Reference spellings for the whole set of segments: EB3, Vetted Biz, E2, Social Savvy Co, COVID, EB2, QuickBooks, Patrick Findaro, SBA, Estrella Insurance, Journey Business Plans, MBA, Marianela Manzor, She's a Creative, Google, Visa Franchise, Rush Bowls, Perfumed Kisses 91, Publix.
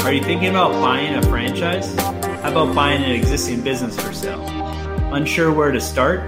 Are you thinking about buying a franchise? How about buying an existing business for sale? Unsure where to start?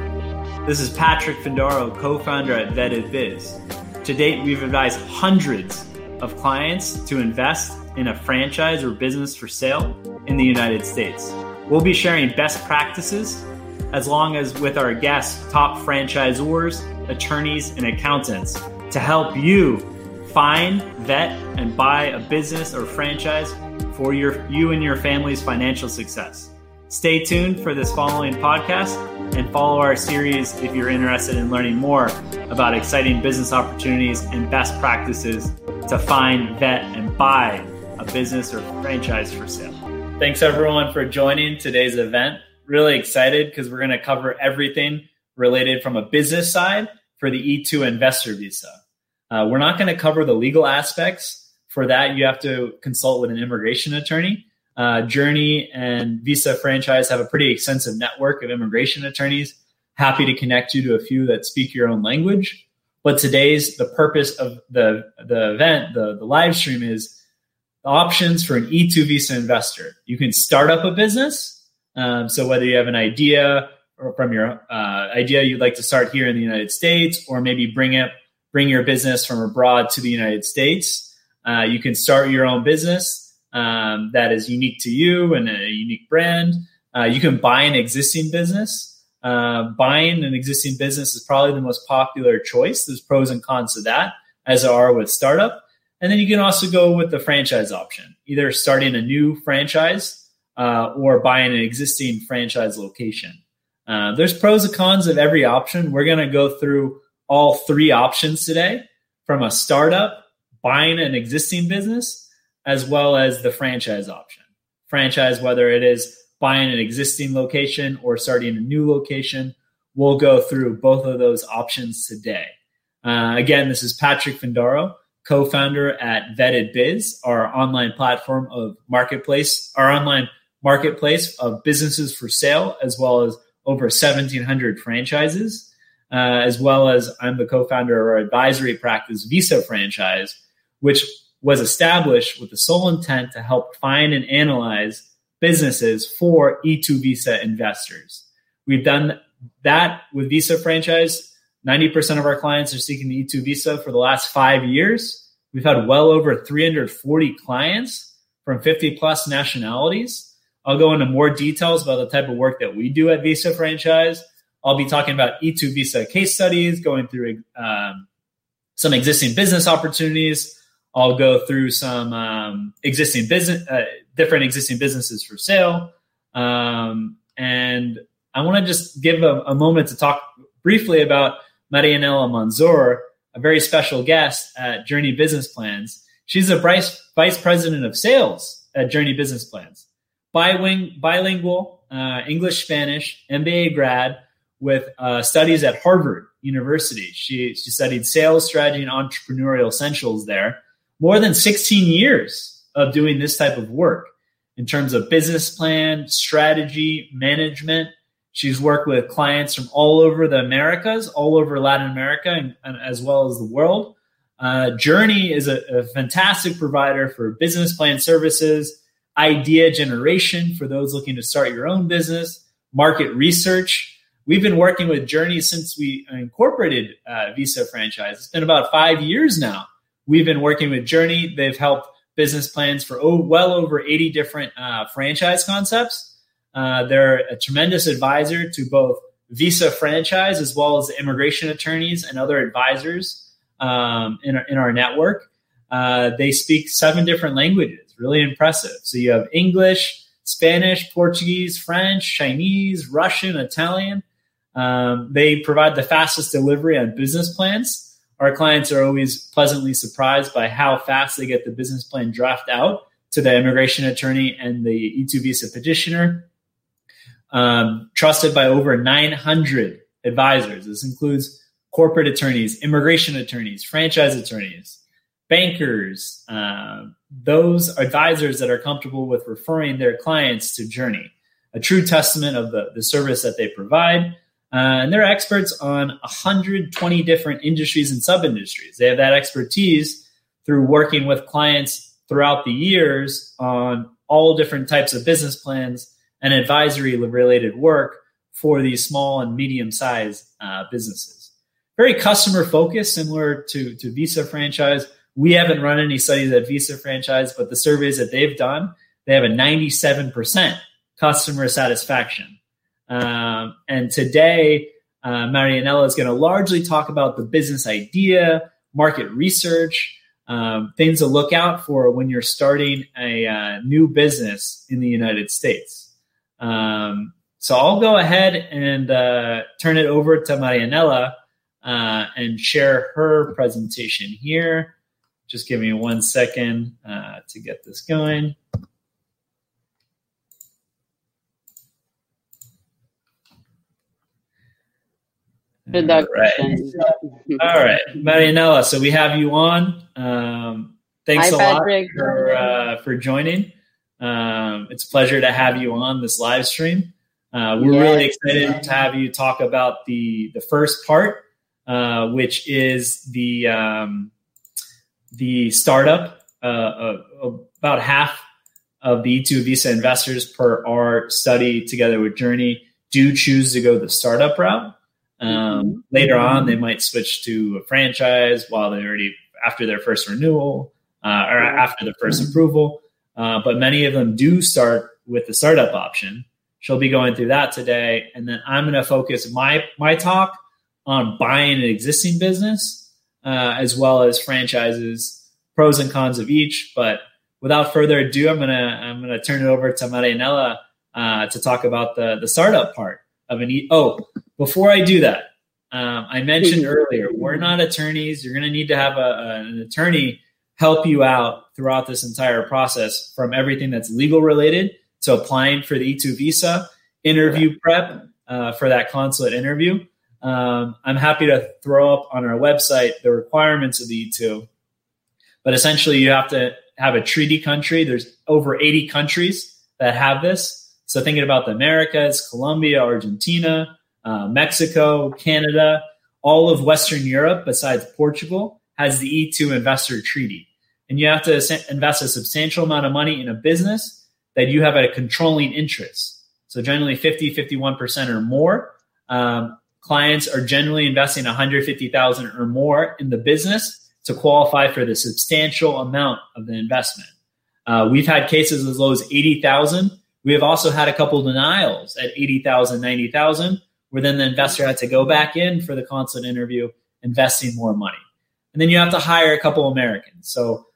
This is Patrick Findaro, co-founder at Vetted Biz. To date, we've advised hundreds of clients to invest in a franchise or business for sale in the United States. We'll be sharing best practices as long as with our guests, top franchisors, attorneys, and accountants to help you find, vet, and buy a business or franchise for you and your family's financial success. Stay tuned for this following podcast and follow our series if you're interested in learning more about exciting business opportunities and best practices to find, vet, and buy a business or franchise for sale. Thanks everyone for joining today's event. Really excited because we're going to cover everything related from a business side for the E2 investor visa. We're not going to cover the legal aspects. For that, you have to consult with an immigration attorney. Journey and Visa Franchise have a pretty extensive network of immigration attorneys. Happy to connect you to a few that speak your own language. But today's, the purpose of the event, the live stream, is the options for an E2 visa investor. You can start up a business. So whether you have an idea or from your idea you'd like to start here in the United States, or maybe bring your business from abroad to the United States. You can start your own business that is unique to you and a unique brand. You can buy an existing business. Buying an existing business is probably the most popular choice. There's pros and cons to that, as there are with startup. And then you can also go with the franchise option, either starting a new franchise or buying an existing franchise location. There's pros and cons of every option. We're going to go through all three options today, from a startup, buying an existing business, as well as the franchise option. Franchise, whether it is buying an existing location or starting a new location, we'll go through both of those options today. Again, this is Patrick Findaro, co-founder at Vetted Biz, our online platform of marketplace, our online marketplace of businesses for sale, as well as over 1,700 franchises. As well as I'm the co-founder of our advisory practice, Visa Franchise, which was established with the sole intent to help find and analyze businesses for E2 visa investors. We've done that with Visa Franchise. 90% of our clients are seeking the E2 visa for the last 5 years. We've had well over 340 clients from 50 plus nationalities. I'll go into more details about the type of work that we do at Visa Franchise. I'll be talking about E2 visa case studies, going through some existing business opportunities. I'll go through some different existing businesses for sale. And I want to just give a moment to talk briefly about Marianela Manzor, a very special guest at Journey Business Plans. She's the vice president of sales at Journey Business Plans. Bilingual, English-Spanish, MBA grad, with studies at Harvard University. She studied sales strategy and entrepreneurial essentials there. More than 16 years of doing this type of work in terms of business plan, strategy, management. She's worked with clients from all over the Americas, all over Latin America, and as well as the world. Journey is a fantastic provider for business plan services, idea generation for those looking to start your own business, market research. We've been working with Journey since we incorporated Visa Franchise. It's been about 5 years now. We've been working with Journey. They've helped business plans for well over 80 different franchise concepts. They're a tremendous advisor to both Visa Franchise as well as immigration attorneys and other advisors in our network. They speak 7 different languages. Really impressive. So you have English, Spanish, Portuguese, French, Chinese, Russian, Italian. They provide the fastest delivery on business plans. Our clients are always pleasantly surprised by how fast they get the business plan draft out to the immigration attorney and the E2 visa petitioner. Trusted by over 900 advisors. This includes corporate attorneys, immigration attorneys, franchise attorneys, bankers, those advisors that are comfortable with referring their clients to Journey. A true testament of the service that they provide. And they're experts on 120 different industries and sub-industries. They have that expertise through working with clients throughout the years on all different types of business plans and advisory related work for these small and medium-sized businesses. Very customer focused, similar to Visa Franchise. We haven't run any studies at Visa Franchise, but the surveys that they've done, they have a 97% customer satisfaction. And today, Marianela is going to largely talk about the business idea, market research, things to look out for when you're starting a new business in the United States. So I'll go ahead and turn it over to Marianela and share her presentation here. Just give me 1 second to get this going. Introduction. All right. Marianela, so we have you on. Thanks Patrick. for joining. It's a pleasure to have you on this live stream. We're really excited to have you talk about the first part, which is the startup. About half of the E2 Visa investors per our study together with Journey do choose to go the startup route. Later on, they might switch to a franchise while they're already after their first renewal or after the first approval. But many of them do start with the startup option. She'll be going through that today. And then I'm going to focus my talk on buying an existing business as well as franchises, pros and cons of each. But without further ado, I'm going to turn it over to Marianela to talk about the startup part of an before I do that, I mentioned earlier, we're not attorneys. You're going to need to have an attorney help you out throughout this entire process, from everything that's legal related to applying for the E2 visa, interview prep for that consulate interview. I'm happy to throw up on our website the requirements of the E2. But essentially, you have to have a treaty country. There's over 80 countries that have this. So thinking about the Americas, Colombia, Argentina, Mexico, Canada, all of Western Europe besides Portugal has the E2 investor treaty. And you have to invest a substantial amount of money in a business that you have a controlling interest. So generally 50, 51% or more. Clients are generally investing $150,000 or more in the business to qualify for the substantial amount of the investment. We've had cases as low as $80,000. We have also had a couple denials at $80,000, $90,000, where then the investor had to go back in for the consulate interview, investing more money. And then you have to hire a couple Americans. So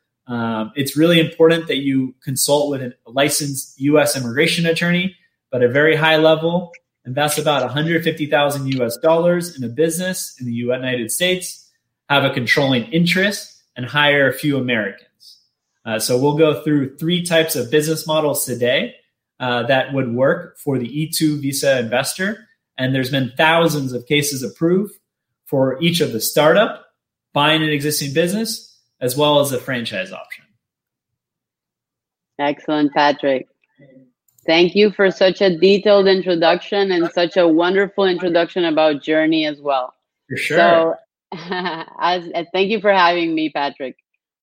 it's really important that you consult with a licensed U.S. immigration attorney, but at a very high level, invest about $150,000 in a business in the United States, have a controlling interest, and hire a few Americans. So we'll go through three types of business models today that would work for the E2 visa investor. And there's been thousands of cases approved for each of the startup, buying an existing business, as well as the franchise option. Excellent, Patrick. Thank you for such a detailed introduction and such a wonderful introduction about Journey as well. For sure. So, thank you for having me, Patrick.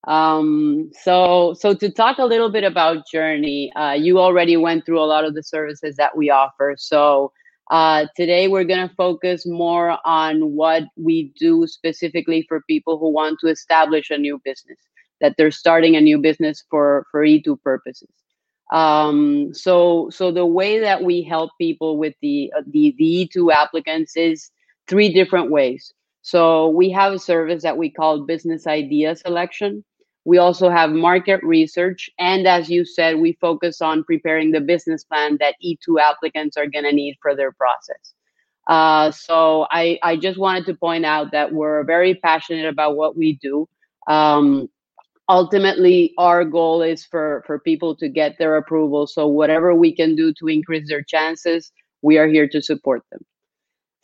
So to talk a little bit about Journey, you already went through a lot of the services that we offer. So today, we're going to focus more on what we do specifically for people who want to establish a new business, that they're starting a new business for E2 purposes. So the way that we help people with the E2 applicants is three different ways. So we have a service that we call business idea selection. We also have market research. And as you said, we focus on preparing the business plan that E2 applicants are going to need for their process. So I just wanted to point out that we're very passionate about what we do. Ultimately, our goal is for people to get their approval. So whatever we can do to increase their chances, we are here to support them.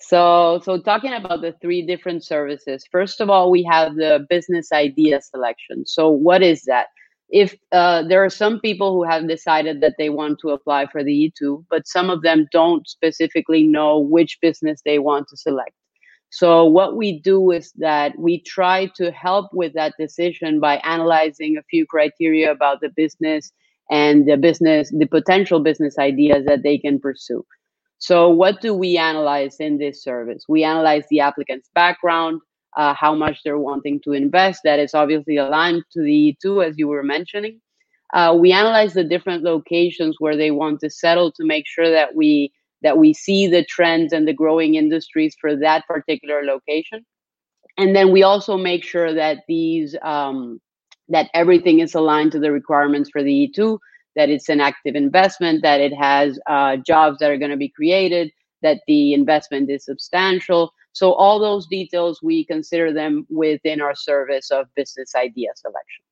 So talking about the three different services, first of all, we have the business idea selection. So what is that? If there are some people who have decided that they want to apply for the E2, but some of them don't specifically know which business they want to select. So what we do is that we try to help with that decision by analyzing a few criteria about the business and the potential business ideas that they can pursue. So what do we analyze in this service? We analyze the applicant's background, how much they're wanting to invest. That is obviously aligned to the E2, as you were mentioning. We analyze the different locations where they want to settle to make sure that we see the trends and the growing industries for that particular location. And then we also make sure that these that everything is aligned to the requirements for the E2, that it's an active investment, that it has jobs that are going to be created, that the investment is substantial. So all those details, we consider them within our service of business idea selection.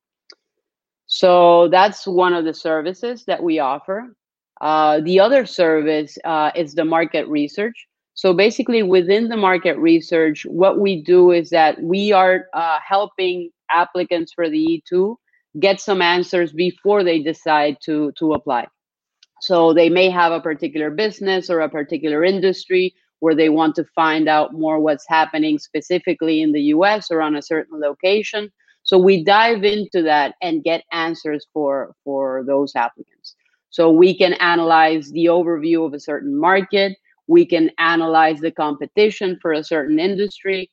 So that's one of the services that we offer. The other service is the market research. So basically within the market research, what we do is that we are helping applicants for the E2 get some answers before they decide to apply. So they may have a particular business or a particular industry where they want to find out more what's happening specifically in the US or on a certain location. So we dive into that and get answers for those applicants. So we can analyze the overview of a certain market. We can analyze the competition for a certain industry.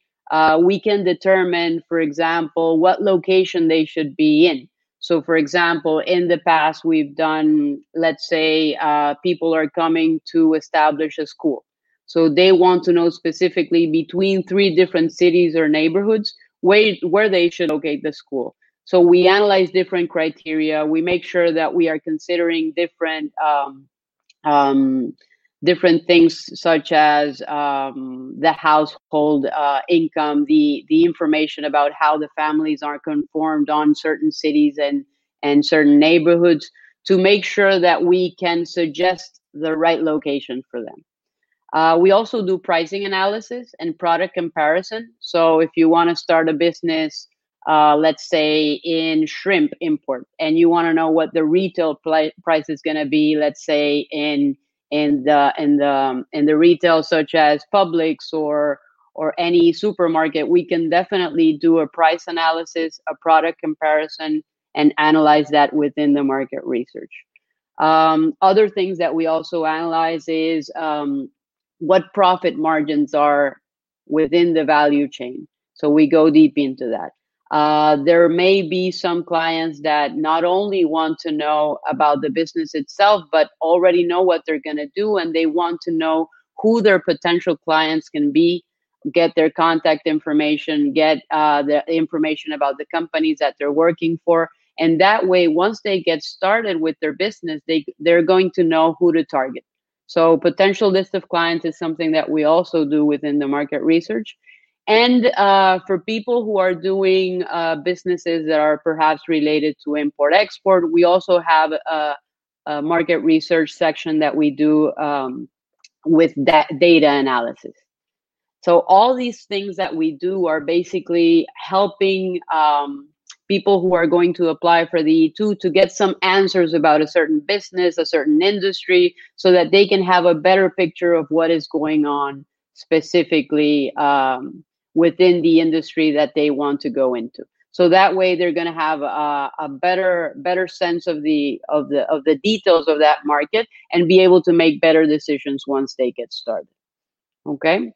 We can determine, for example, what location they should be in. So, for example, in the past, we've done, let's say, people are coming to establish a school. So they want to know specifically between 3 different cities or neighborhoods where they should locate the school. So we analyze different criteria. We make sure that we are considering different things such as the household income, the information about how the families are conformed on certain cities and certain neighborhoods to make sure that we can suggest the right location for them. We also do pricing analysis and product comparison. So if you want to start a business, let's say in shrimp import, and you want to know what the retail price is going to be, let's say in the retail such as Publix or any supermarket, we can definitely do a price analysis, a product comparison, and analyze that within the market research. Other things that we also analyze is what profit margins are within the value chain. So we go deep into that. There may be some clients that not only want to know about the business itself, but already know what they're going to do, and they want to know who their potential clients can be, get their contact information, get the information about the companies that they're working for. And that way, once they get started with their business, they're going to know who to target. So potential list of clients is something that we also do within the market research. And for people who are doing businesses that are perhaps related to import-export, we also have a market research section that we do with that data analysis. So all these things that we do are basically helping people who are going to apply for the E2 to get some answers about a certain business, a certain industry, so that they can have a better picture of what is going on specifically within the industry that they want to go into. So that way they're going to have a better sense of the details of that market and be able to make better decisions once they get started. Okay.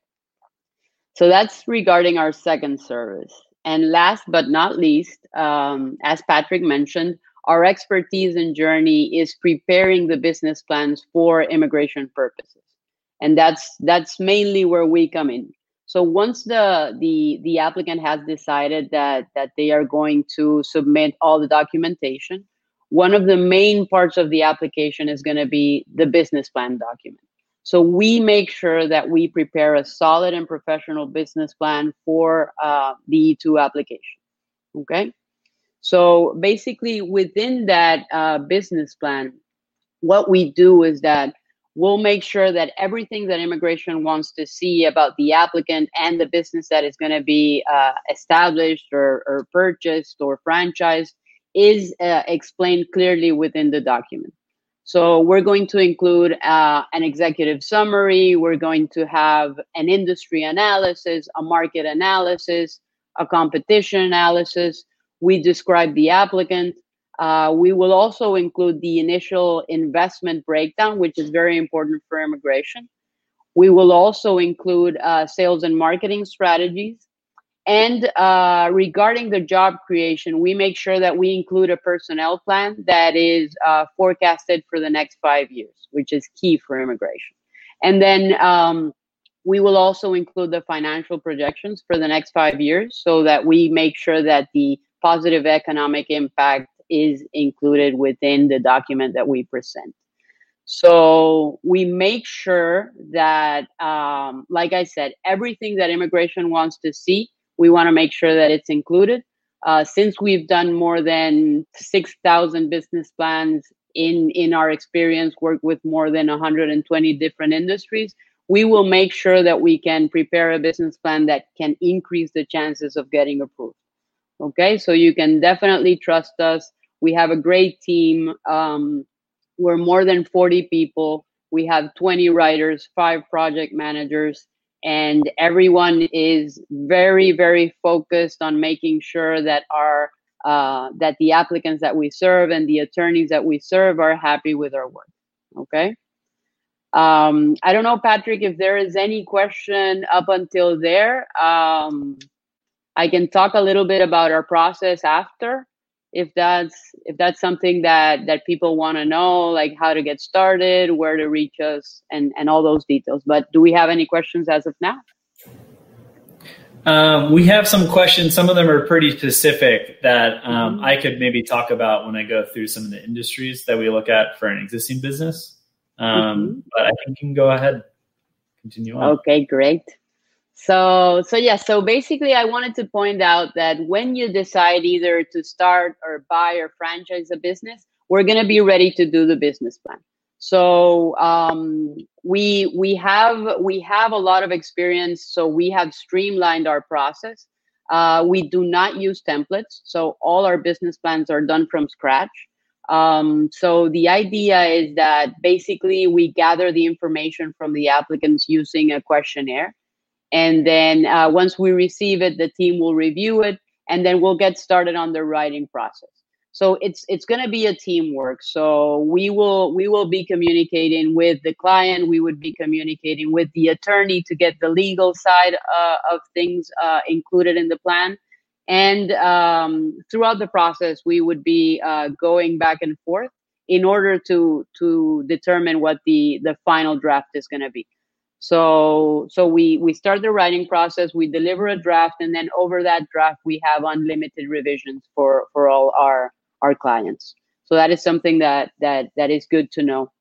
So that's regarding our second service. And last but not least, as Patrick mentioned, our expertise in Journey is preparing the business plans for immigration purposes. And that's mainly where we come in. So once the applicant has decided that they are going to submit all the documentation, one of the main parts of the application is going to be the business plan document. So we make sure that we prepare a solid and professional business plan for the E2 application. Okay. So basically within that business plan, what we do is that we'll make sure that everything that immigration wants to see about the applicant and the business that is going to be established or purchased or franchised is explained clearly within the document. So we're going to include an executive summary. We're going to have an industry analysis, a market analysis, a competition analysis. We describe the applicant. We will also include the initial investment breakdown, which is very important for immigration. We will also include sales and marketing strategies. And regarding the job creation, we make sure that we include a personnel plan that is forecasted for the next 5 years, which is key for immigration. And then we will also include the financial projections for the next 5 years so that we make sure that the positive economic impact is included within the document that we present. So we make sure that, like I said, everything that immigration wants to see, we want to make sure that it's included. Since we've done more than 6,000 business plans in our experience, work with more than 120 different industries, we will make sure that we can prepare a business plan that can increase the chances of getting approved. Okay, so you can definitely trust us. We have a great team. We're more than 40 people. We have 20 writers, 5 project managers, and everyone is very, very focused on making sure that our that the applicants that we serve and the attorneys that we serve are happy with our work. Okay. I don't know, Patrick, if there is any question up until there. I can talk a little bit about our process after, if that's something that people want to know, like how to get started, where to reach us, and all those details. But do we have any questions as of now? We have some questions. Some of them are pretty specific that I could maybe talk about when I go through some of the industries that we look at for an existing business. But I think you can go ahead, continue on. Okay, great. So basically I wanted to point out that when you decide either to start or buy or franchise a business, we're going to be ready to do the business plan. So we have a lot of experience, so we have streamlined our process. We do not use templates, so all our business plans are done from scratch. So the idea is that basically we gather the information from the applicants using a questionnaire. And then once we receive it, the team will review it, and then we'll get started on the writing process. So it's going to be a teamwork. So we will be communicating with the client. We would be communicating with the attorney to get the legal side of things included in the plan. And throughout the process, we would be going back and forth in order to determine what the final draft is going to be. So we start the writing process, we deliver a draft, and then over that draft, we have unlimited revisions for all our clients. So that is something that is good to know.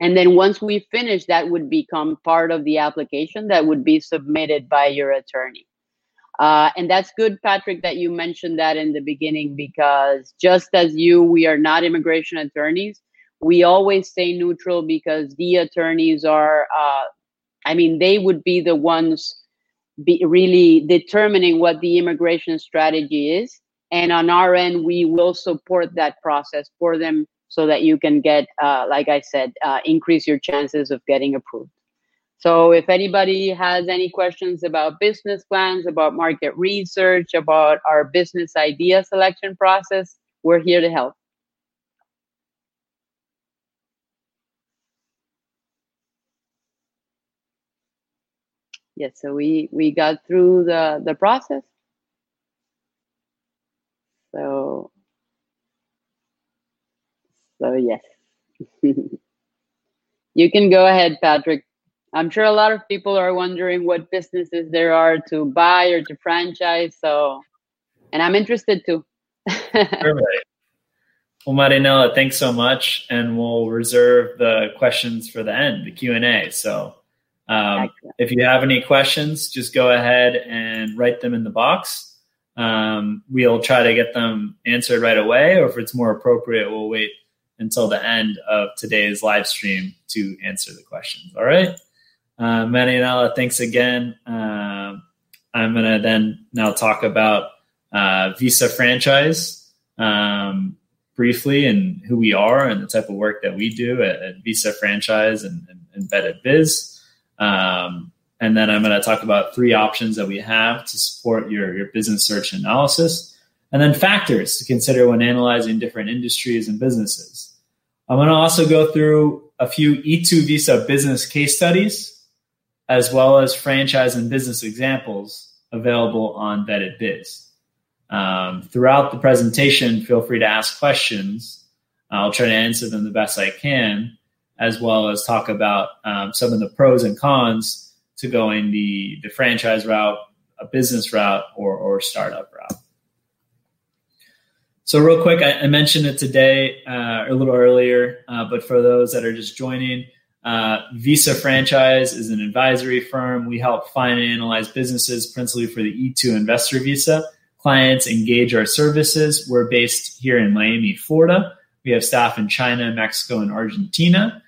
And then once we finish, that would become part of the application that would be submitted by your attorney. And that's good, Patrick, that you mentioned that in the beginning, because just as we are not immigration attorneys. We always stay neutral because the attorneys are... they would be the ones really determining what the immigration strategy is. And on our end, we will support that process for them so that you can get, like I said, increase your chances of getting approved. So if anybody has any questions about business plans, about market research, about our business idea selection process, we're here to help. Yes, so we got through the process. So yes. You can go ahead, Patrick. I'm sure a lot of people are wondering what businesses there are to buy or to franchise. So, and I'm interested too. Perfect. Well, Marianela, thanks so much. And we'll reserve the questions for the end, the Q&A. So. If you have any questions, just go ahead and write them in the box. We'll try to get them answered right away, or if it's more appropriate, we'll wait until the end of today's live stream to answer the questions. All right. Marianela, thanks again. I'm going to then now talk about Visa Franchise. briefly and who we are and the type of work that we do at Visa Franchise and Vetted Biz. And then I'm going to talk about three options that we have to support your business search analysis, and then factors to consider when analyzing different industries and businesses. I'm going to also go through a few E2 Visa business case studies, as well as franchise and business examples available on Vetted Biz. Throughout the presentation, feel free to ask questions. I'll try to answer them the best I can, as well as talk about some of the pros and cons to going the franchise route, a business route, or startup route. So real quick, I mentioned it today, a little earlier, but for those that are just joining, Visa Franchise is an advisory firm. We help find and analyze businesses principally for the E2 investor visa. Clients engage our services. We're based here in Miami, Florida. We have staff in China, Mexico, and Argentina.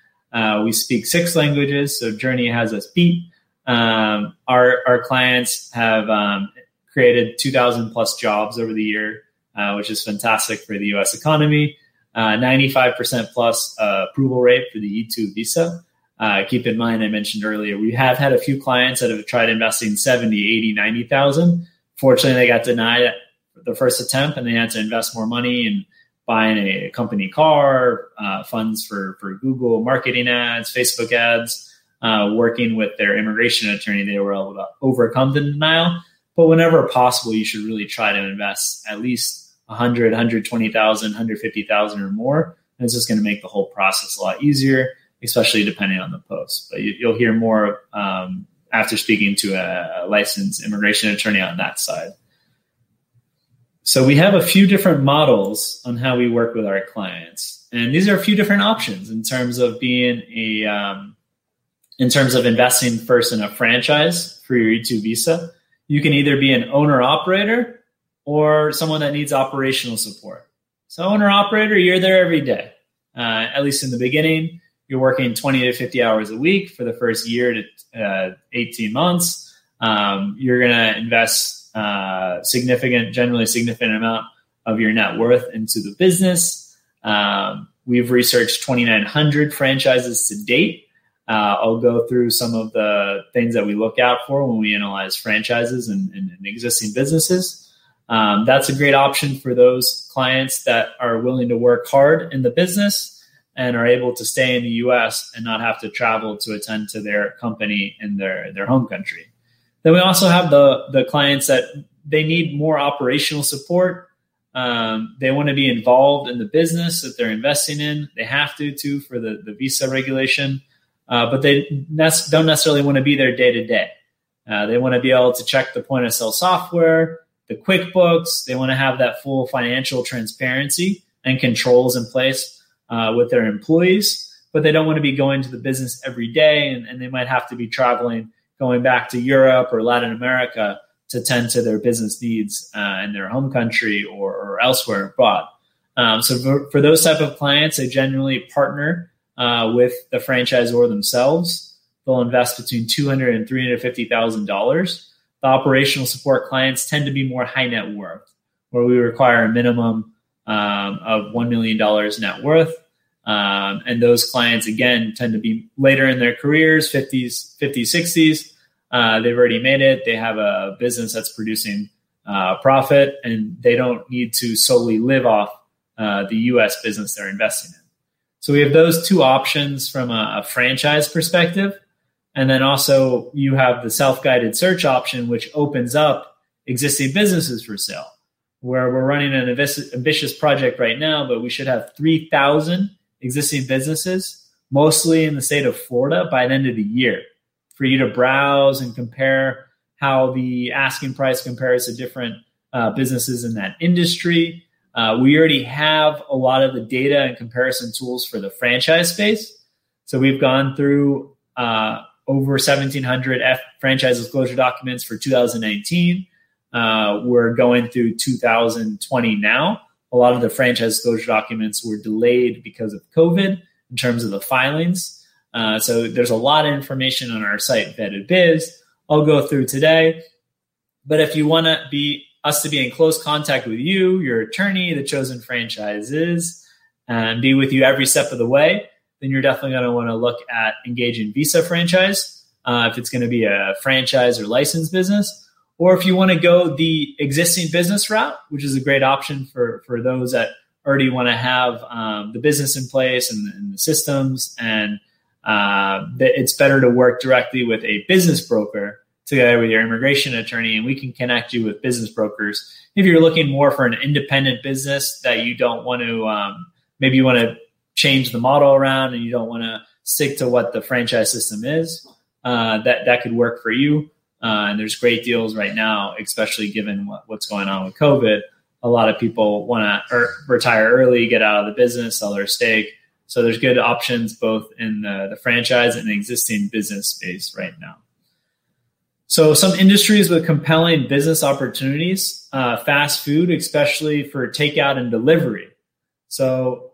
We speak 6 languages, so Journey has us beat. Our clients have created 2,000 plus jobs over the year, which is fantastic for the U.S. economy. 95% plus approval rate for the E2 visa. Keep in mind, I mentioned earlier, we have had a few clients that have tried investing 70, 80, 90,000. Fortunately, they got denied the first attempt and they had to invest more money in buying a company car, funds for Google marketing ads, Facebook ads, working with their immigration attorney. They were able to overcome the denial. But whenever possible, you should really try to invest at least $100,000, $120,000, $150,000 or more. And it's just going to make the whole process a lot easier, especially depending on the post. But you'll hear more after speaking to a licensed immigration attorney on that side. So we have a few different models on how we work with our clients. And these are a few different options in terms of being in terms of investing first in a franchise for your E2 visa. You can either be an owner operator or someone that needs operational support. So owner operator, you're there every day, at least in the beginning. You're working 20 to 50 hours a week for the first year to 18 months. You're going to invest generally significant amount of your net worth into the business. We've researched 2,900 franchises to date. I'll go through some of the things that we look out for when we analyze franchises and existing businesses. That's a great option for those clients that are willing to work hard in the business and are able to stay in the U.S. and not have to travel to attend to their company in their home country. Then we also have the clients that they need more operational support. They want to be involved in the business that they're investing in. They have to for the visa regulation, but they don't necessarily want to be there day to day. They want to be able to check the point of sale software, the QuickBooks. They want to have that full financial transparency and controls in place with their employees, but they don't want to be going to the business every day, and they might have to be traveling, going back to Europe or Latin America to tend to their business needs in their home country or elsewhere abroad. So for those type of clients, they generally partner with the franchisor themselves. They'll invest between $200,000 and $350,000. The operational support clients tend to be more high net worth, where we require a minimum of $1 million net worth. And those clients, again, tend to be later in their careers, 50s, 60s. They've already made it. They have a business that's producing profit, and they don't need to solely live off the U.S. business they're investing in. So we have those two options from a franchise perspective. And then also you have the self-guided search option, which opens up existing businesses for sale, where we're running an ambitious project right now, but we should have 3,000 existing businesses, mostly in the state of Florida, by the end of the year, for you to browse and compare how the asking price compares to different businesses in that industry. We already have a lot of the data and comparison tools for the franchise space. So we've gone through over 1,700 franchise disclosure documents for 2019. We're going through 2020 now. A lot of the franchise disclosure documents were delayed because of COVID in terms of the filings. So there's a lot of information on our site, Vetted Biz. I'll go through today. But if you want us to be in close contact with you, your attorney, the chosen franchisees, and be with you every step of the way, then you're definitely going to want to look at engaging Visa Franchise if it's going to be a franchise or licensed business. Or if you want to go the existing business route, which is a great option for those that already want to have the business in place and the systems, and it's better to work directly with a business broker together with your immigration attorney, and we can connect you with business brokers. If you're looking more for an independent business that you don't want to, maybe you want to change the model around and you don't want to stick to what the franchise system is, that could work for you. And there's great deals right now, especially given what's going on with COVID. A lot of people want to retire early, get out of the business, sell their stake. So there's good options both in the franchise and the existing business space right now. So some industries with compelling business opportunities, fast food, especially for takeout and delivery. So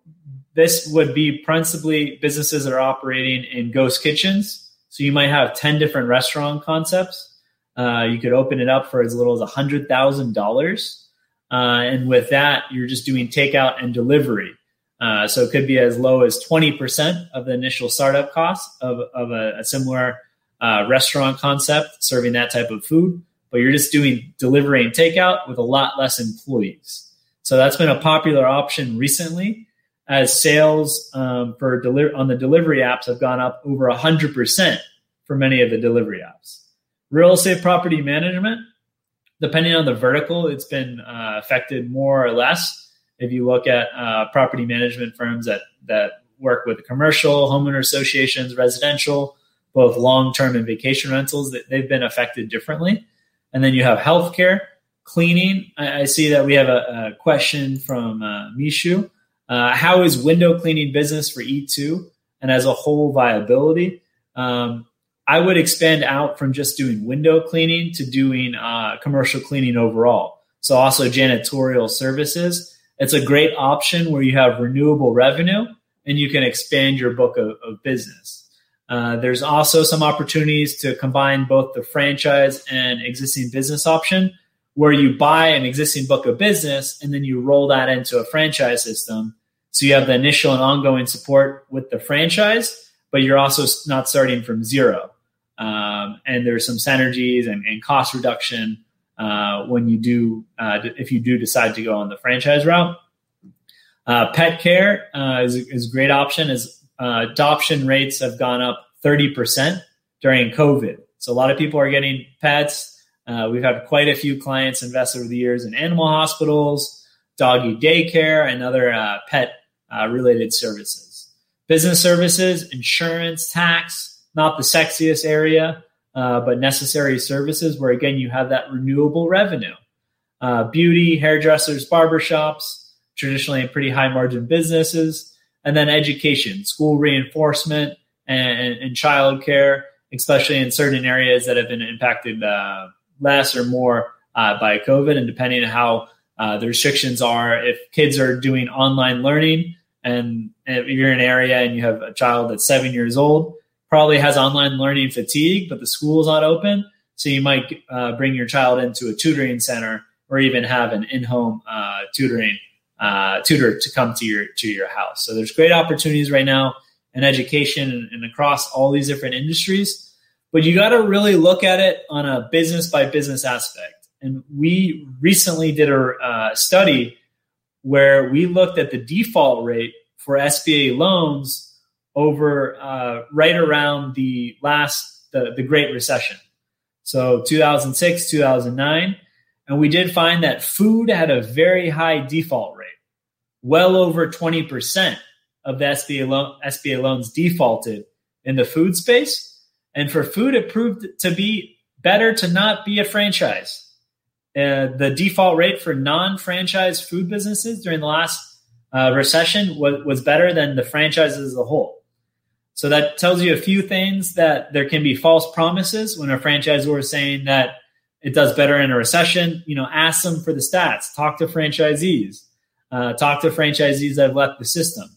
this would be principally businesses that are operating in ghost kitchens. So you might have 10 different restaurant concepts. You could open it up for as little as $100,000. And with that, you're just doing takeout and delivery. So it could be as low as 20% of the initial startup cost of a similar restaurant concept serving that type of food, but you're just doing delivery and takeout with a lot less employees. So that's been a popular option recently as sales on the delivery apps have gone up over 100% for many of the delivery apps. Real estate property management, depending on the vertical, it's been affected more or less. If you look at property management firms that work with commercial, homeowner associations, residential, both long-term and vacation rentals, that they've been affected differently. And then you have healthcare, cleaning. I see that we have a question from Mishu. How is window cleaning business for E2 and as a whole viability? I would expand out from just doing window cleaning to doing commercial cleaning overall. So also janitorial services. It's a great option where you have renewable revenue and you can expand your book of business. There's also some opportunities to combine both the franchise and existing business option where you buy an existing book of business and then you roll that into a franchise system. So you have the initial and ongoing support with the franchise, but you're also not starting from zero. And there's some synergies and cost reduction when you do, if you do decide to go on the franchise route. Pet care is a great option as adoption rates have gone up 30% during COVID. So a lot of people are getting pets. We've had quite a few clients invest over the years in animal hospitals, doggy daycare, and other pet related services. Business services, insurance, tax, not the sexiest area, but necessary services where, again, you have that renewable revenue. Beauty, hairdressers, barbershops, traditionally pretty high margin businesses. And then education, school reinforcement and childcare, especially in certain areas that have been impacted less or more by COVID. And depending on how the restrictions are, if kids are doing online learning, and if you're in an area and you have a child that's 7 years old, probably has online learning fatigue, but the school's not open. So you might bring your child into a tutoring center or even have an in-home tutor to come to your house. So there's great opportunities right now in education and across all these different industries, but you got to really look at it on a business by business aspect. And we recently did a study where we looked at the default rate for SBA loans over right around the Great Recession. So 2006, 2009. And we did find that food had a very high default rate. Well over 20% of the SBA loans defaulted in the food space. And for food, it proved to be better to not be a franchise. The default rate for non-franchise food businesses during the last recession was better than the franchises as a whole. So that tells you a few things, that there can be false promises when a franchisor is saying that it does better in a recession. You know, ask them for the stats. Talk to franchisees. Talk to franchisees that have left the system.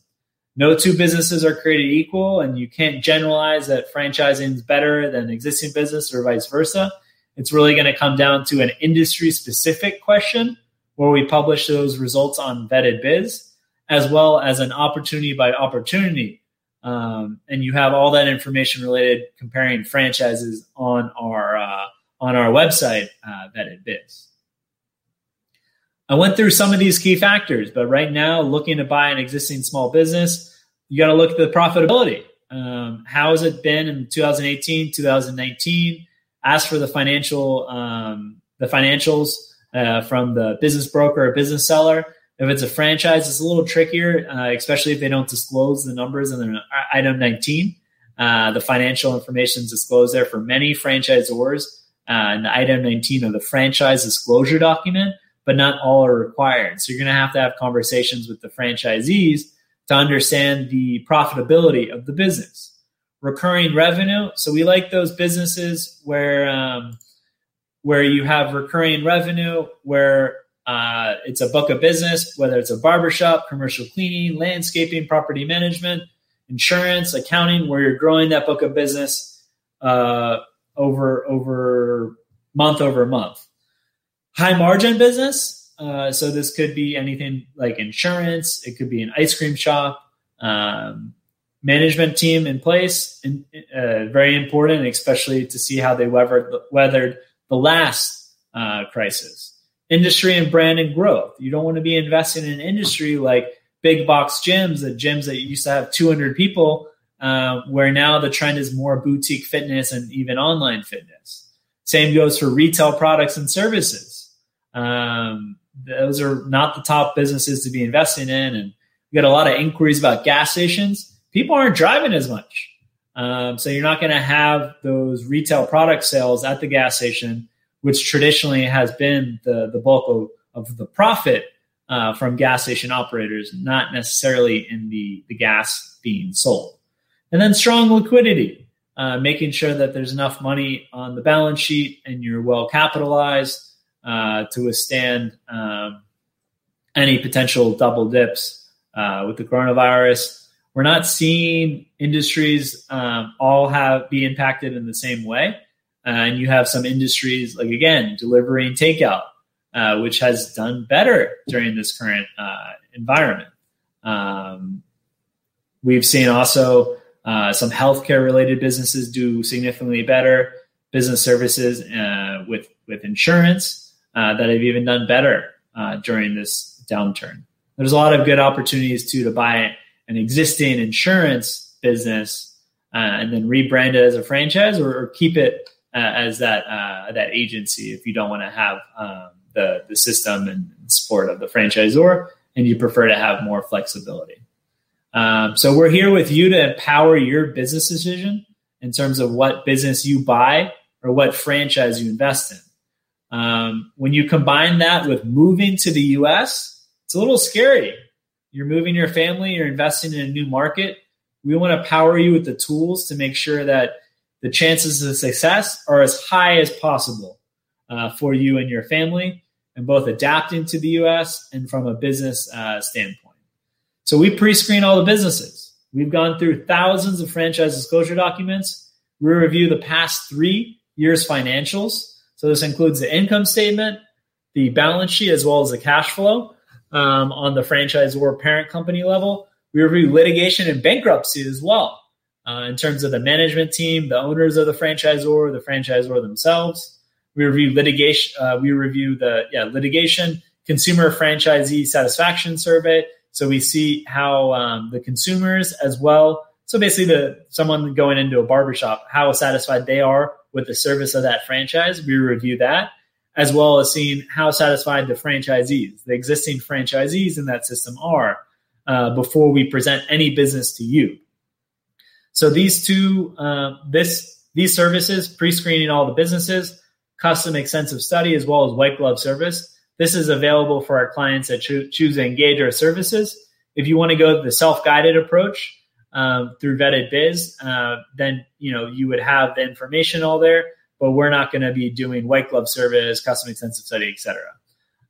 No two businesses are created equal, and you can't generalize that franchising is better than existing business or vice versa. It's really going to come down to an industry-specific question where we publish those results on Vetted Biz. as well as an opportunity by opportunity. And you have all that information related comparing franchises on our website, Vetted Biz. I went through some of these key factors, but right now, looking to buy an existing small business, you got to look at the profitability. How has it been in 2018, 2019? Ask for the financial, the financials from the business broker or business seller. If it's a franchise, it's a little trickier, especially if they don't disclose the numbers in their item 19. The financial information is disclosed there for many franchisors in the item 19 of the franchise disclosure document, but not all are required. So you're going to have conversations with the franchisees to understand the profitability of the business. Recurring revenue. So we like those businesses where you have recurring revenue, where it's a book of business, whether it's a barbershop, commercial cleaning, landscaping, property management, insurance, accounting, where you're growing that book of business over month. High margin business. So this could be anything like insurance. It could be an ice cream shop, management team in place. And, very important, especially to see how they weathered the last crisis. Industry and brand and growth. You don't want to be investing in an industry like big box gyms, the gyms that used to have 200 people, where now the trend is more boutique fitness and even online fitness. Same goes for retail products and services. Those are not the top businesses to be investing in. And you got a lot of inquiries about gas stations. People aren't driving as much. So you're not going to have those retail product sales at the gas station, which traditionally has been the bulk of the profit from gas station operators, not necessarily in the gas being sold. And then strong liquidity, making sure that there's enough money on the balance sheet and you're well capitalized to withstand any potential double dips with the coronavirus. We're not seeing industries all be impacted in the same way. And you have some industries, like, again, delivery and takeout, which has done better during this current environment. We've seen also some healthcare-related businesses do significantly better, business services with insurance that have even done better during this downturn. There's a lot of good opportunities, too, to buy an existing insurance business and then rebrand it as a franchise or keep it as that agency, if you don't want to have the system and support of the franchisor, and you prefer to have more flexibility. So we're here with you to empower your business decision in terms of what business you buy or what franchise you invest in. When you combine that with moving to the U.S., it's a little scary. You're moving your family, you're investing in a new market. We want to power you with the tools to make sure that the chances of success are as high as possible for you and your family, and both adapting to the U.S. and from a business standpoint. So we pre-screen all the businesses. We've gone through thousands of franchise disclosure documents. We review the past 3 years' financials. So this includes the income statement, the balance sheet, as well as the cash flow on the franchise or parent company level. We review litigation and bankruptcy as well. In terms of the management team, the owners of the franchisor themselves. We review litigation. Litigation, consumer franchisee satisfaction survey. So we see how the consumers as well. So basically someone going into a barbershop, how satisfied they are with the service of that franchise. We review that, as well as seeing how satisfied the franchisees, the existing franchisees in that system are before we present any business to you. So these services, pre-screening all the businesses, custom extensive study, as well as white glove service. This is available for our clients that choose to engage our services. If you want to go the self-guided approach through Vetted Biz, then you would have the information all there, but we're not going to be doing white glove service, custom extensive study, etc.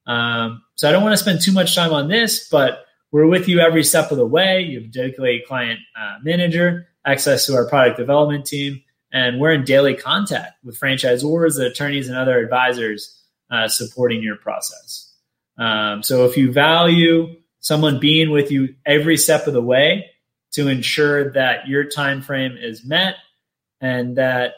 So I don't want to spend too much time on this, but we're with you every step of the way. You have a dedicated client manager, access to our product development team, and we're in daily contact with franchisors, the attorneys, and other advisors supporting your process. So if you value someone being with you every step of the way to ensure that your time frame is met and that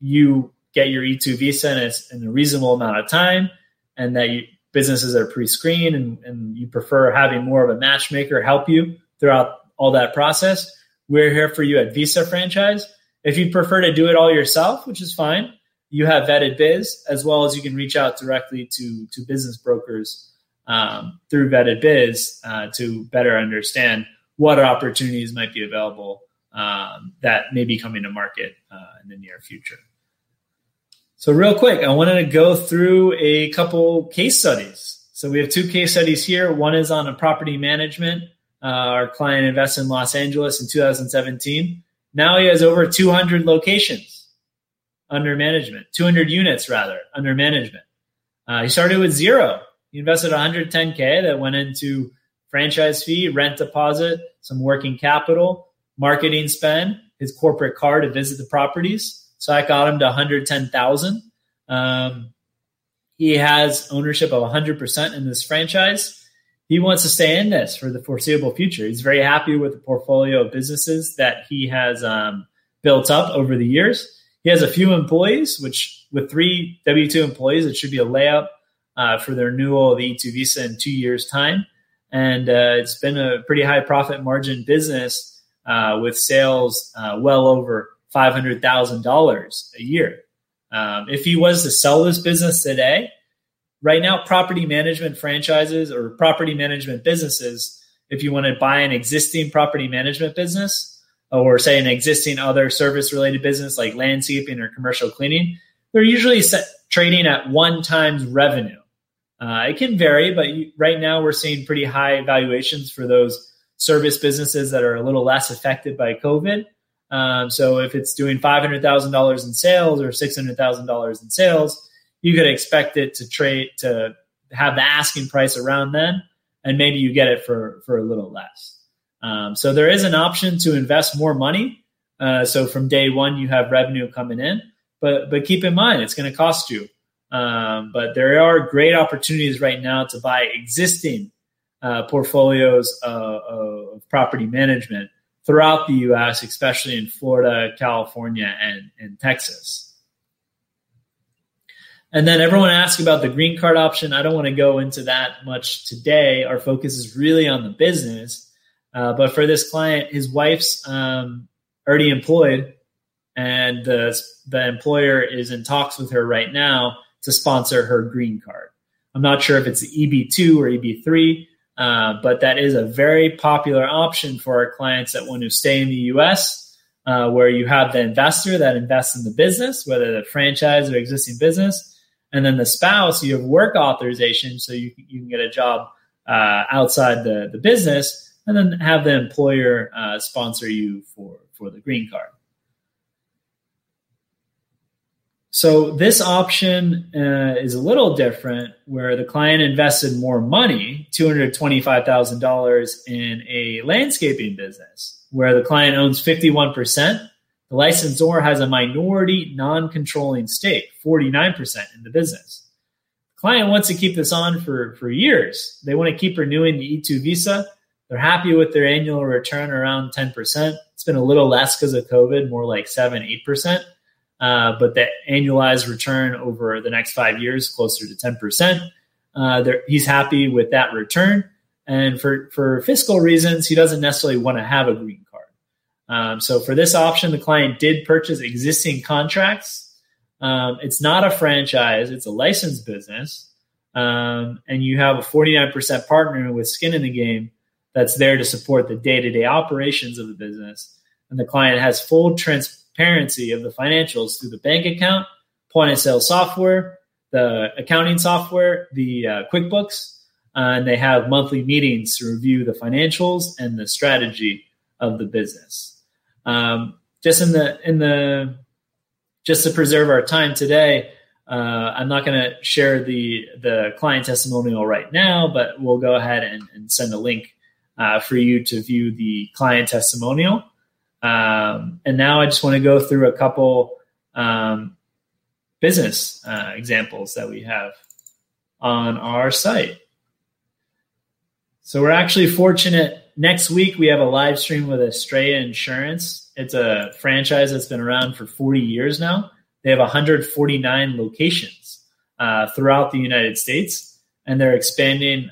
you get your E2 visa in a reasonable amount of time, and that businesses are pre-screened, and you prefer having more of a matchmaker help you throughout all that process. We're here for you at Visa Franchise. If you prefer to do it all yourself, which is fine, you have Vetted Biz, as well as you can reach out directly to business brokers through Vetted Biz to better understand what opportunities might be available that may be coming to market in the near future. So real quick, I wanted to go through a couple case studies. So we have two case studies here. One is on a property management. Our client invested in Los Angeles in 2017. Now he has over 200 locations under management, 200 units rather, under management. He started with zero. He invested $110K that went into franchise fee, rent deposit, some working capital, marketing spend, his corporate car to visit the properties. So I got him to $110,000. He has ownership of 100% in this franchise. He wants to stay in this for the foreseeable future. He's very happy with the portfolio of businesses that he has built up over the years. He has a few employees, which with 3 W-2 employees, it should be a layup for the renewal of the E2 visa in 2 years' time. And it's been a pretty high profit margin business with sales well over $500,000 a year. If he was to sell this business today, right now, property management franchises or property management businesses, if you want to buy an existing property management business or say an existing other service-related business like landscaping or commercial cleaning, they're usually trading at 1x revenue. It can vary, but right now we're seeing pretty high valuations for those service businesses that are a little less affected by COVID. So if it's doing $500,000 in sales or $600,000 in sales, you could expect it to trade to have the asking price around then, and maybe you get it for a little less. So there is an option to invest more money. So from day one, you have revenue coming in, but keep in mind, it's going to cost you. But there are great opportunities right now to buy existing portfolios of property management throughout the U.S., especially in Florida, California, and Texas. And then everyone asks about the green card option. I don't want to go into that much today. Our focus is really on the business. But for this client, his wife's already employed, and the employer is in talks with her right now to sponsor her green card. I'm not sure if it's EB2 or EB3, but that is a very popular option for our clients that want to stay in the U.S., where you have the investor that invests in the business, whether the franchise or existing business. And then the spouse, you have work authorization, so you can get a job outside the business, and then have the employer sponsor you for the green card. So this option is a little different, where the client invested more money, $225,000 in a landscaping business, where the client owns 51%. The licensor has a minority non-controlling stake, 49% in the business. The client wants to keep this on for years. They want to keep renewing the E2 visa. They're happy with their annual return around 10%. It's been a little less because of COVID, more like 7%, 8%. But the annualized return over the next 5 years, closer to 10%. He's happy with that return. And for fiscal reasons, he doesn't necessarily want to have a green card. So for this option, the client did purchase existing contracts. It's not a franchise. It's a licensed business. And you have a 49% partner with skin in the game that's there to support the day-to-day operations of the business. And the client has full transparency of the financials through the bank account, point-of-sale software, the accounting software, the QuickBooks, and they have monthly meetings to review the financials and the strategy of the business. Just just to preserve our time today, I'm not going to share the client testimonial right now, but we'll go ahead and send a link for you to view the client testimonial. And now I just want to go through a couple business examples that we have on our site. So we're actually fortunate. Next week, we have a live stream with Estrella Insurance. It's a franchise that's been around for 40 years now. They have 149 locations throughout the United States, and they're expanding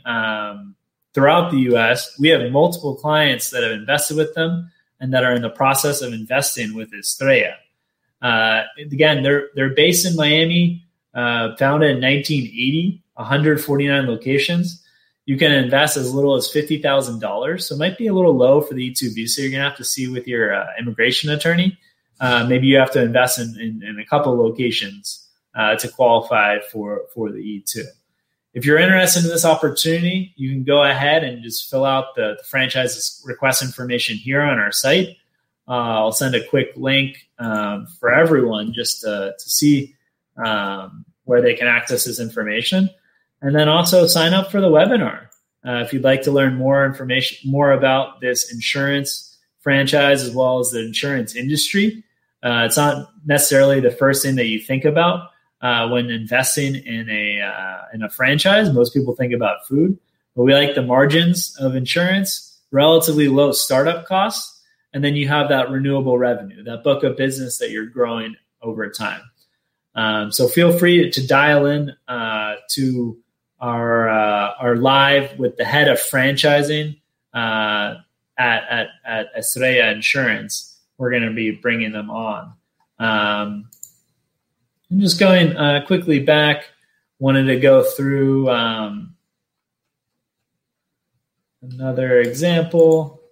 throughout the U.S. We have multiple clients that have invested with them and that are in the process of investing with Estrella. Again, they're based in Miami, founded in 1980, 149 locations. You can invest as little as $50,000. So it might be a little low for the E2B. So you're going to have to see with your immigration attorney. Maybe you have to invest in a couple locations to qualify for the E2. If you're interested in this opportunity, you can go ahead and just fill out the franchise request information here on our site. I'll send a quick link for everyone just to see where they can access this information. And then also sign up for the webinar. If you'd like to learn more information, more about this insurance franchise as well as the insurance industry, it's not necessarily the first thing that you think about when investing in a franchise. Most people think about food, but we like the margins of insurance, relatively low startup costs, and then you have that renewable revenue, that book of business that you're growing over time. So feel free to dial in to our live with the head of franchising at Estrella Insurance. We're going to be bringing them on. I'm just going quickly back. Wanted to go through another example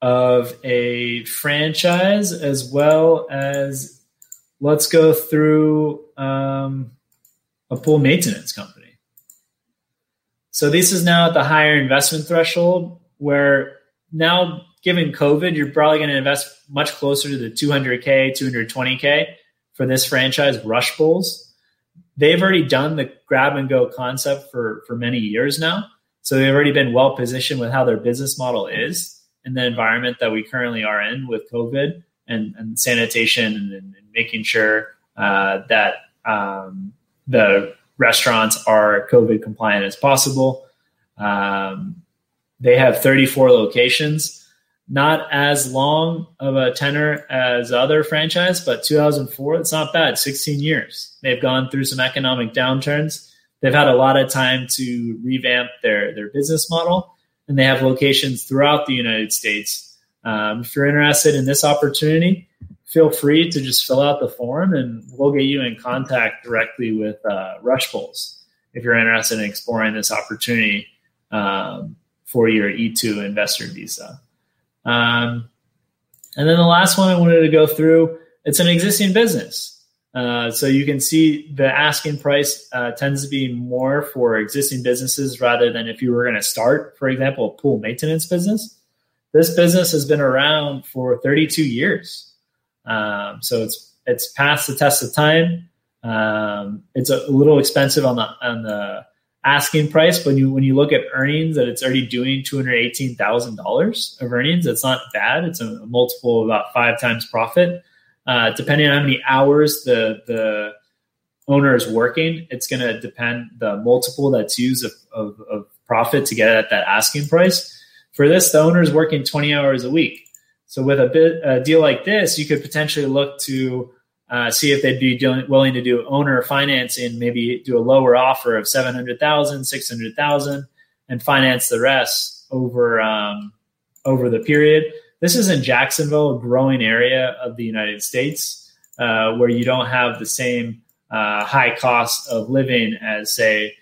of a franchise, as well as let's go through a pool maintenance company. So this is now at the higher investment threshold, where now, given COVID, you're probably going to invest much closer to the 200K, 220K for this franchise, Rush Bowls. They've already done the grab and go concept for many years now. So they've already been well positioned with how their business model is in the environment that we currently are in with COVID and sanitation and making sure that the restaurants are COVID compliant as possible. They have 34 locations, not as long of a tenor as other franchise, but 2004, it's not bad, 16 years. They've gone through some economic downturns. They've had a lot of time to revamp their business model. And they have locations throughout the United States. If you're interested in this opportunity, feel free to just fill out the form and we'll get you in contact directly with Rush Bowls if you're interested in exploring this opportunity for your E2 investor visa. And then the last one I wanted to go through, it's an existing business. So you can see the asking price tends to be more for existing businesses rather than if you were going to start, for example, a pool maintenance business. This business has been around for 32 years. So it's past the test of time. It's a little expensive on the asking price, but when you look at earnings that it's already doing $218,000 of earnings, it's not bad. It's a multiple of about 5 times profit. Depending on how many hours the owner is working, it's going to depend the multiple that's used of profit to get at that asking price. For this, the owner is working 20 hours a week. So with a deal like this, you could potentially look to see if they'd be willing to do owner financing, maybe do a lower offer of $700,000, $600,000, and finance the rest over the period. This is in Jacksonville, a growing area of the United States where you don't have the same high cost of living as, say,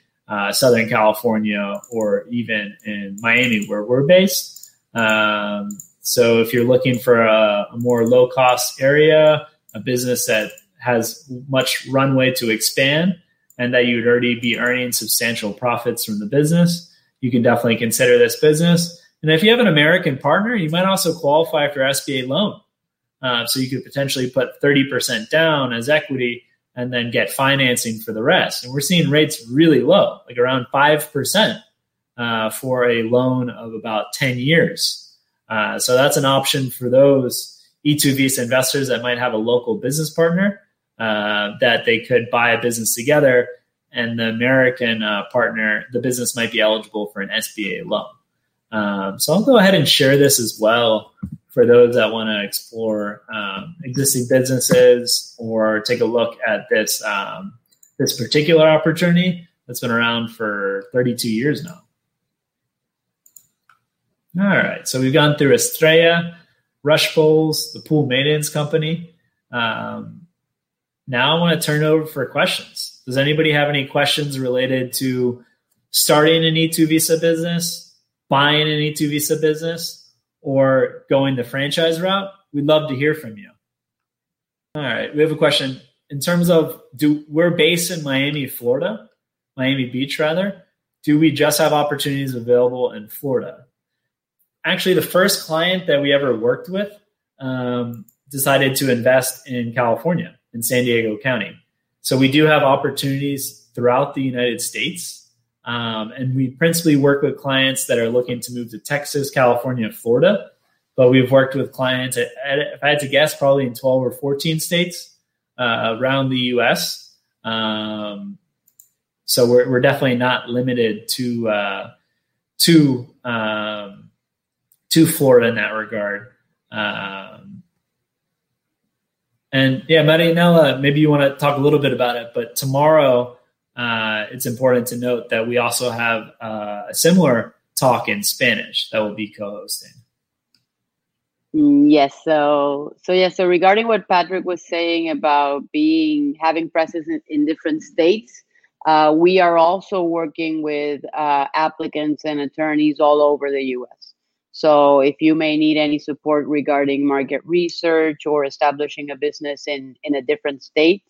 Southern California or even in Miami where we're based. So if you're looking for a more low-cost area, a business that has much runway to expand and that you would already be earning substantial profits from the business, you can definitely consider this business. And if you have an American partner, you might also qualify for SBA loan. So you could potentially put 30% down as equity and then get financing for the rest. And we're seeing rates really low, like around 5% for a loan of about 10 years. So that's an option for those E2 visa investors that might have a local business partner that they could buy a business together. And the American partner, the business might be eligible for an SBA loan. So I'll go ahead and share this as well for those that want to explore existing businesses or take a look at this this particular opportunity that's been around for 32 years now. All right, so we've gone through Estrella, Rush Bowls, the pool maintenance company. Now I want to turn over for questions. Does anybody have any questions related to starting an E2 visa business, buying an E2 visa business, or going the franchise route? We'd love to hear from you. All right, we have a question. In terms of, we're based in Miami, Florida, Miami Beach rather. Do we just have opportunities available in Florida? Actually, the first client that we ever worked with decided to invest in California, in San Diego County. So we do have opportunities throughout the United States. And we principally work with clients that are looking to move to Texas, California, Florida. But we've worked with clients, if I had to guess, probably in 12 or 14 states around the U.S. So we're definitely not limited to Florida in that regard. And yeah, Marianela, maybe you want to talk a little bit about it, but tomorrow it's important to note that we also have a similar talk in Spanish that we'll be co-hosting. Yes. So regarding what Patrick was saying about having presence in different states, we are also working with applicants and attorneys all over the U.S. So if you may need any support regarding market research or establishing a business in a different state,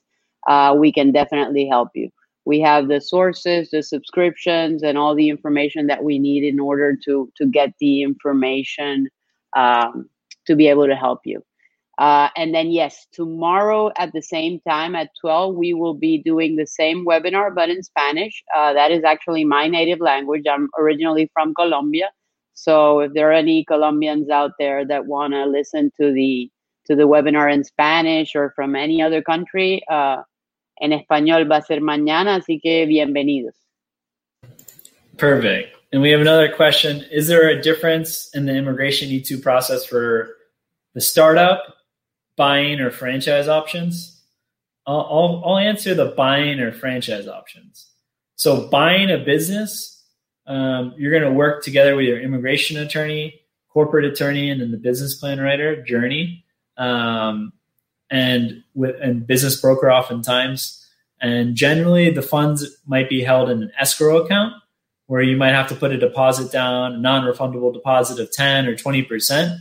we can definitely help you. We have the sources, the subscriptions, and all the information that we need in order to get the information to be able to help you. And then, yes, tomorrow at the same time at 12, we will be doing the same webinar, but in Spanish. That is actually my native language. I'm originally from Colombia. So if there are any Colombians out there that want to listen to the webinar in Spanish or from any other country, en español va a ser mañana, así que bienvenidos. Perfect. And we have another question. Is there a difference in the immigration E2 process for the startup, buying, or franchise options? I'll answer the buying or franchise options. So buying a business, you're going to work together with your immigration attorney, corporate attorney, and then the business plan writer, Journey, and business broker oftentimes. And generally, the funds might be held in an escrow account where you might have to put a deposit down, a non-refundable deposit of 10 or 20%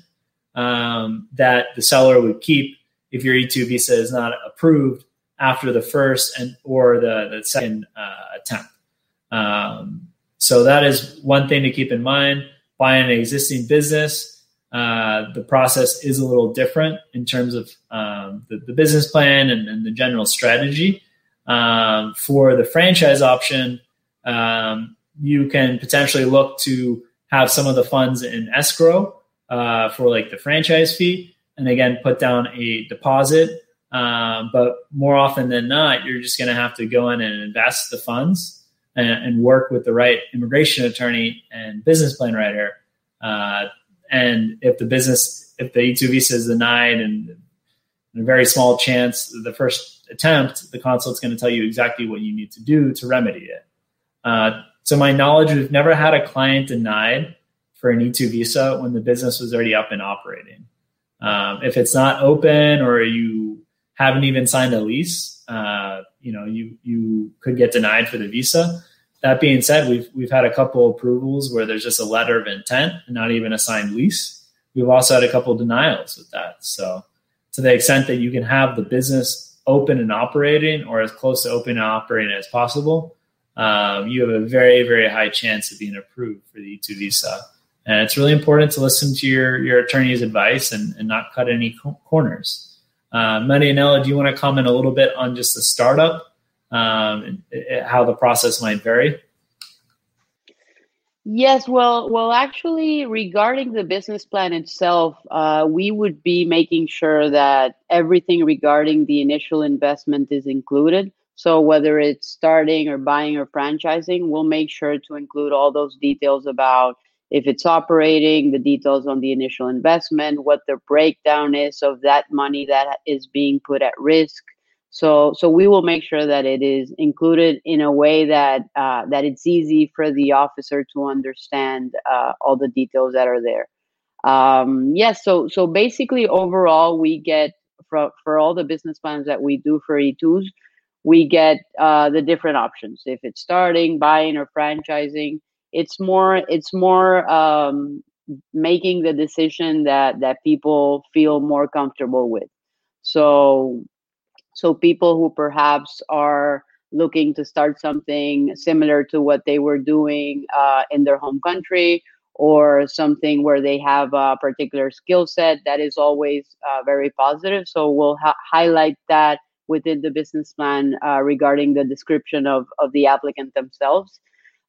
that the seller would keep if your E2 visa is not approved after the first or the second attempt. So that is one thing to keep in mind. Buying an existing business, the process is a little different in terms of the business plan and the general strategy. For the franchise option, you can potentially look to have some of the funds in escrow for like the franchise fee, and again, put down a deposit. But more often than not, you're just going to have to go in and invest the funds and work with the right immigration attorney and business plan writer. And if the E2 visa is denied, and a very small chance, the first attempt, the consulate's going to tell you exactly what you need to do to remedy it. To my knowledge, we've never had a client denied for an E2 visa when the business was already up and operating. If it's not open or you haven't even signed a lease, you could get denied for the visa. That being said, we've had a couple approvals where there's just a letter of intent and not even a signed lease. We've also had a couple denials with that. So to the extent that you can have the business open and operating, or as close to open and operating as possible, you have a very, very high chance of being approved for the E2 visa. And it's really important to listen to your attorney's advice and not cut any corners. Marianela, do you want to comment a little bit on just the startup, how the process might vary? Yes, well, actually, regarding the business plan itself, we would be making sure that everything regarding the initial investment is included. So whether it's starting or buying or franchising, we'll make sure to include all those details about if it's operating, the details on the initial investment, what the breakdown is of that money that is being put at risk. So we will make sure that it is included in a way that that it's easy for the officer to understand all the details that are there. Yes. So basically, overall, we get for all the business plans that we do for E2s, we get the different options. If it's starting, buying, or franchising, it's more making the decision that people feel more comfortable with. So people who perhaps are looking to start something similar to what they were doing in their home country, or something where they have a particular skill set, that is always very positive. So we'll highlight that within the business plan regarding the description of the applicant themselves.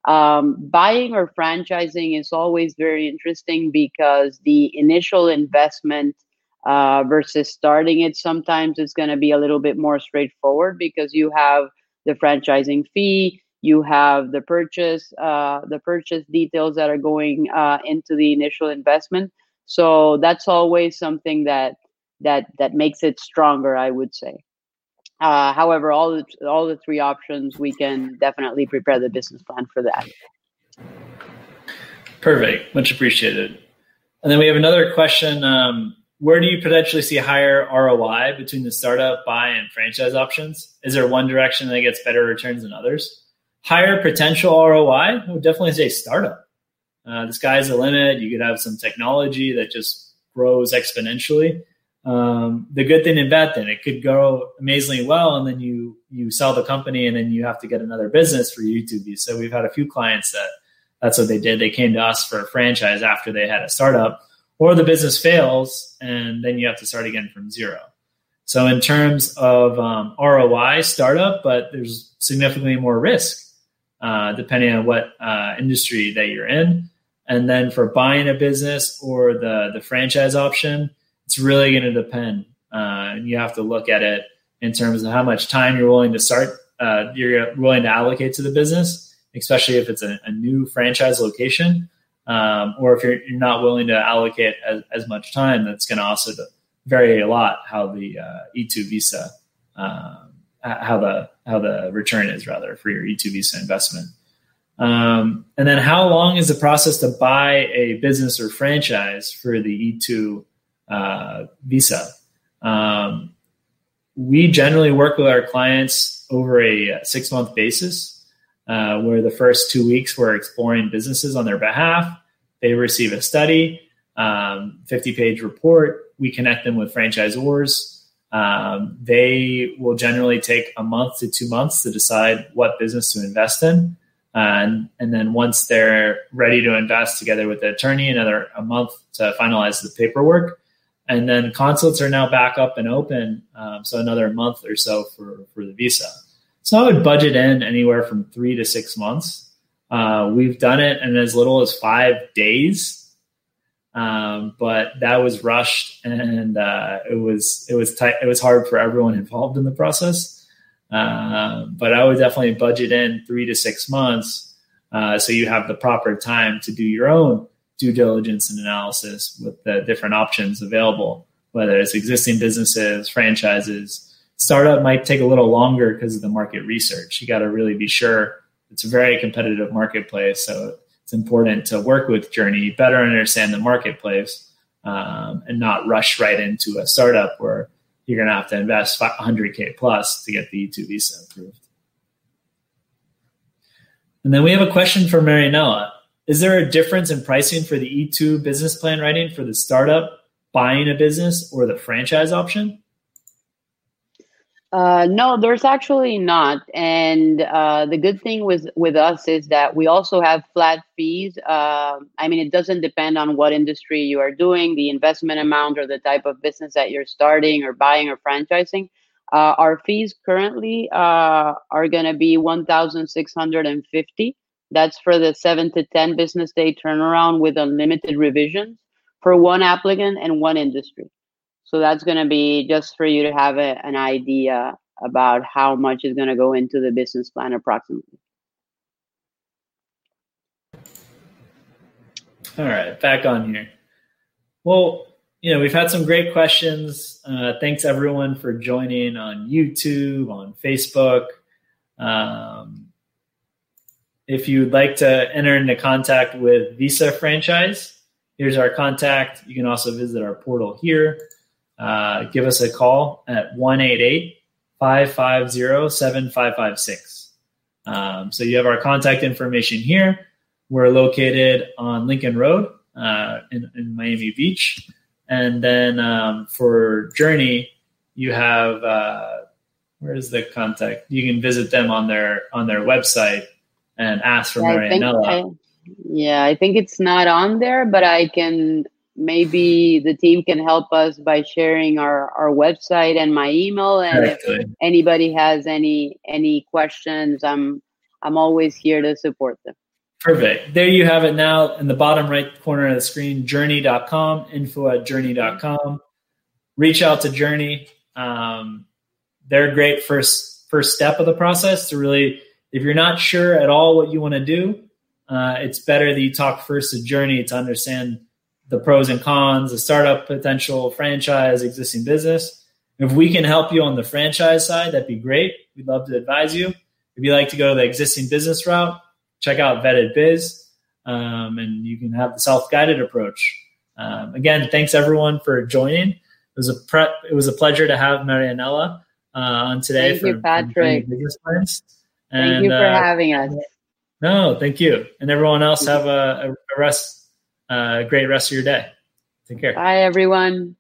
Buying or franchising is always very interesting because the initial investment versus starting it, sometimes it's going to be a little bit more straightforward because you have the franchising fee, you have the purchase details that are going into the initial investment. So that's always something that makes it stronger, I would say. However, all the three options, we can definitely prepare the business plan for that. Perfect. Much appreciated. And then we have another question. Where do you potentially see higher ROI between the startup, buy, and franchise options? Is there one direction that gets better returns than others? Higher potential ROI? I would definitely say startup. The sky's the limit. You could have some technology that just grows exponentially. The good thing and bad thing, it could go amazingly well, and then you sell the company, and then you have to get another business for YouTube. So we've had a few clients that's what they did. They came to us for a franchise after they had a startup, or the business fails, and then you have to start again from zero. So in terms of ROI, startup, but there's significantly more risk depending on what industry that you're in. And then for buying a business or the franchise option, it's really going to depend. And you have to look at it in terms of how much time you're willing to start, you're willing to allocate to the business, especially if it's a new franchise location, or if you're not willing to allocate as much time. That's going to also vary a lot how the E2 visa, how the return is rather for your E2 visa investment. And then how long is the process to buy a business or franchise for the E2 visa? We generally work with our clients over a 6-month basis, where the first 2 weeks we're exploring businesses on their behalf. They receive a study, 50-page report. We connect them with franchisors. They will generally take a month to 2 months to decide what business to invest in. And then once they're ready to invest, together with the attorney, another a month to finalize the paperwork. And then consulates are now back up and open, so another month or so for the visa. So I would budget in anywhere from 3 to 6 months. We've done it in as little as 5 days, but that was rushed, and it was tight. It was hard for everyone involved in the process. But I would definitely budget in 3 to 6 months, so you have the proper time to do your own due diligence and analysis with the different options available, whether it's existing businesses, franchises. Startup might take a little longer because of the market research. You got to really be sure. It's a very competitive marketplace, so it's important to work with Journey, better understand the marketplace, and not rush right into a startup where you're going to have to invest $100K plus to get the E2 visa approved. And then we have a question for Marianela. Is there a difference in pricing for the E2 business plan writing for the startup, buying a business, or the franchise option? No, there's actually not. And the good thing with us is that we also have flat fees. It doesn't depend on what industry you are doing, the investment amount, or the type of business that you're starting or buying or franchising. Our fees currently are going to be $1,650. That's for the 7 to 10 business day turnaround with unlimited revisions for one applicant and one industry. So that's going to be just for you to have an idea about how much is going to go into the business plan approximately. All right, back on here. Well, you know, we've had some great questions. Thanks everyone for joining on YouTube, on Facebook. If you'd like to enter into contact with Visa Franchise, here's our contact. You can also visit our portal here. Give us a call at 1-888-550-7556. So you have our contact information here. We're located on Lincoln Road in Miami Beach. And then for Journey, you have, where's the contact? You can visit them on their website and ask for Marianela. Yeah, I think it's not on there, but I can, maybe the team can help us by sharing our website and my email. And if anybody has any questions, I'm always here to support them. Perfect. There you have it now in the bottom right corner of the screen, journey.com, info@journey.com. Reach out to Journey. They're a great first step of the process to really, if you're not sure at all what you want to do, it's better that you talk first to Journey to understand the pros and cons, the startup potential, franchise, existing business. If we can help you on the franchise side, that'd be great. We'd love to advise you. If you'd like to go the existing business route, check out Vetted Biz, and you can have the self-guided approach. Again, thanks everyone for joining. It was a pleasure to have Marianela on today. Thank you, Patrick. Thank you for having us. No, thank you. And everyone else, have a great rest of your day. Take care. Bye, everyone.